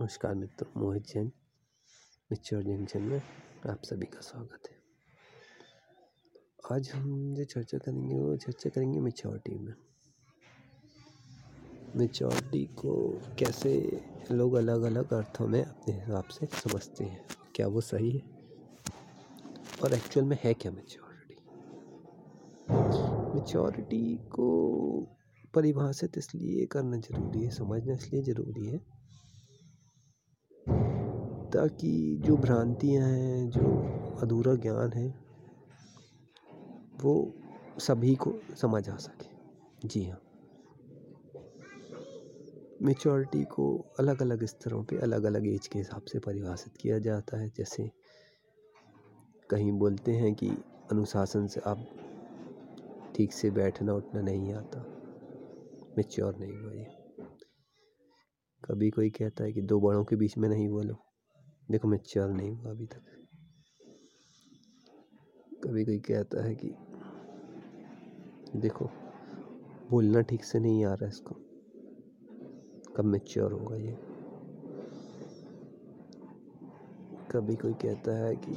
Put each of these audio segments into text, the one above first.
नमस्कार मित्रों, मोहित Jain mature junction में आप सभी का स्वागत है। आज हम जो चर्चा करेंगे वो चर्चा करेंगे मेच्योरिटी में। मेच्योरिटी को कैसे लोग अलग अलग अर्थों में अपने हिसाब से समझते हैं, क्या वो सही है और एक्चुअल में है क्या मेच्योरिटी। मेच्योरिटी को परिभाषित इसलिए करना ज़रूरी है, समझना इसलिए ज़रूरी है ताकि जो भ्रांतियाँ हैं, जो अधूरा ज्ञान है वो सभी को समझ आ सके। जी हाँ, मेच्योरिटी को अलग अलग स्तरों पे अलग अलग एज के हिसाब से परिभाषित किया जाता है। जैसे कहीं बोलते हैं कि अनुशासन से आप ठीक से बैठना उठना नहीं आता, मेच्योर नहीं हुआ। कभी कोई कहता है कि दो बड़ों के बीच में नहीं बोलो, देखो मेच्योर नहीं हुआ अभी तक। कभी कोई कहता है कि देखो बोलना ठीक से नहीं आ रहा है, इसको कब मेच्योर होगा ये। कभी कोई कहता है कि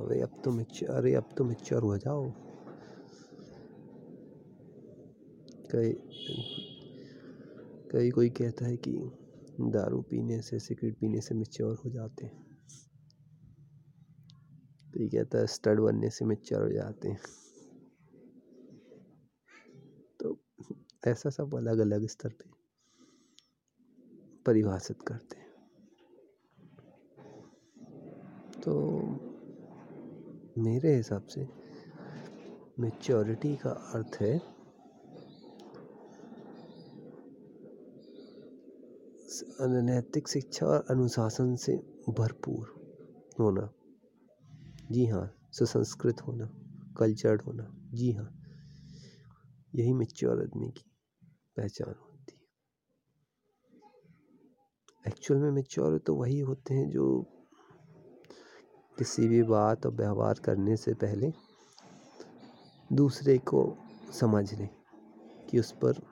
अरे अब तो मेच्योर हो जाओ। कई कोई कहता है कि दारू पीने से, सिगरेट पीने से मेच्योर हो जाते हैं। कोई कहता है स्टड बनने से मेच्योर हो जाते हैं। तो ऐसा सब अलग अलग स्तर पे परिभाषित करते हैं। तो मेरे हिसाब से मेच्योरिटी का अर्थ है नैतिक शिक्षा और अनुशासन से भरपूर होना। जी हाँ, सुसंस्कृत होना, कल्चर्ड होना। जी हाँ, यही मैच्योर आदमी की पहचान होती है। एक्चुअल में मैच्योर तो वही होते हैं जो किसी भी बात और व्यवहार करने से पहले दूसरे को समझ लें कि उस पर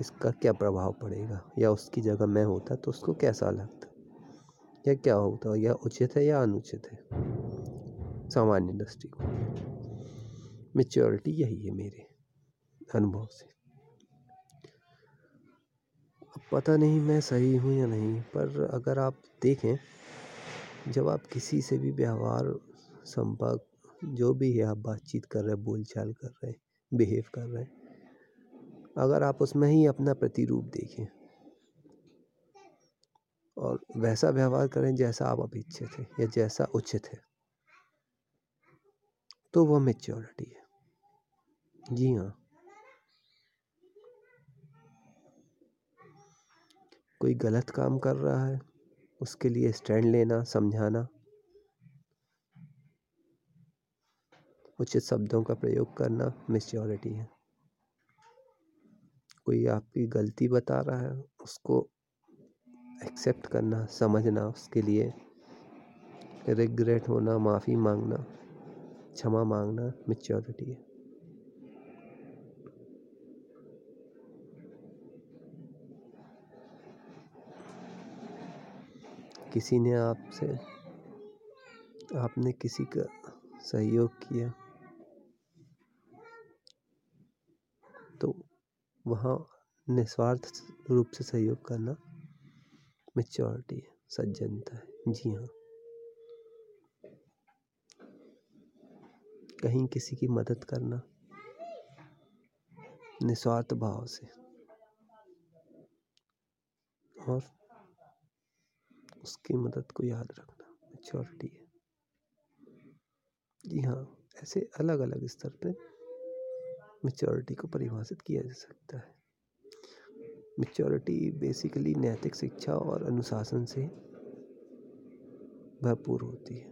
इसका क्या प्रभाव पड़ेगा, या उसकी जगह मैं होता तो उसको कैसा लगता, या क्या होता, या उचित है या अनुचित है। सामान्य दृष्टि को मेच्योरिटी यही है मेरे अनुभव से। अब पता नहीं मैं सही हूँ या नहीं, पर अगर आप देखें, जब आप किसी से भी व्यवहार, संपर्क जो भी है, आप बातचीत कर रहे, बोलचाल कर रहे, बिहेव कर रहे, अगर आप उसमें ही अपना प्रतिरूप देखें और वैसा व्यवहार करें जैसा आप अपेक्षित है या जैसा उचित है, तो वह मेच्योरिटी है। जी हाँ, कोई गलत काम कर रहा है, उसके लिए स्टैंड लेना, समझाना, उचित शब्दों का प्रयोग करना मेच्योरिटी है। कोई आपकी गलती बता रहा है, उसको एक्सेप्ट करना, समझना, उसके लिए रिग्रेट होना, माफ़ी मांगना, क्षमा मांगना मैच्योरिटी है। किसी ने आपसे, आपने किसी का सहयोग किया, तो वहाँ निस्वार्थ रूप से सहयोग करना मैच्योरिटी है, सज्जनता है। जी हाँ, कहीं किसी की मदद करना निस्वार्थ भाव से और उसकी मदद को याद रखना मैच्योरिटी है। जी हाँ, ऐसे अलग अलग स्तर पे मैच्योरिटी को परिभाषित किया जा सकता है। मैच्योरिटी बेसिकली नैतिक शिक्षा और अनुशासन से भरपूर होती है।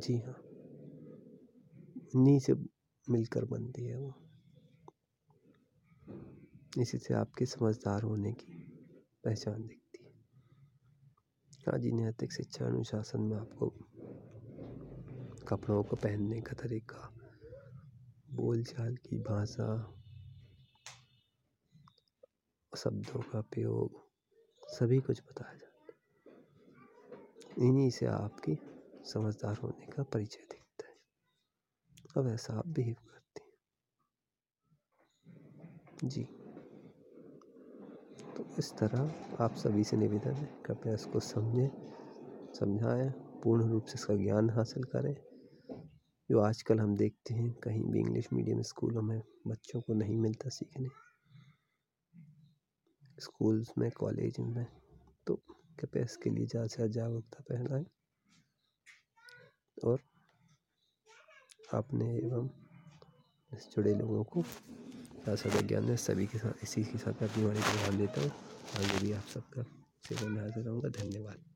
जी हाँ, इन्हीं से मिलकर बनती है वो। इसी से आपके समझदार होने की पहचान दिखती है। हाँ जी, नैतिक शिक्षा अनुशासन में आपको कपड़ों को पहनने का तरीका, बोलचाल की भाषा, शब्दों का प्रयोग, सभी कुछ बताया जाता है। इन्हीं से आपकी समझदार होने का परिचय दिखता है। अब ऐसा आप बिहेव करते हैं जी। तो इस तरह आप सभी से निवेदन है, कृपया इसको समझाएं, पूर्ण रूप से इसका ज्ञान हासिल करें। जो आजकल हम देखते हैं कहीं भी इंग्लिश मीडियम स्कूलों में बच्चों को नहीं मिलता सीखने, स्कूल्स में, कॉलेज में, तो कृपया इसके लिए ज़्यादा से जागरूकता फैलाएं। और आपने एवं इस जुड़े लोगों को सदा ज्ञान में सभी के साथ इसी के साथ अपनी वाणी को ध्यान देता हूँ। आगे भी आप सबका सेवा में हाजिर रहूँगा। धन्यवाद।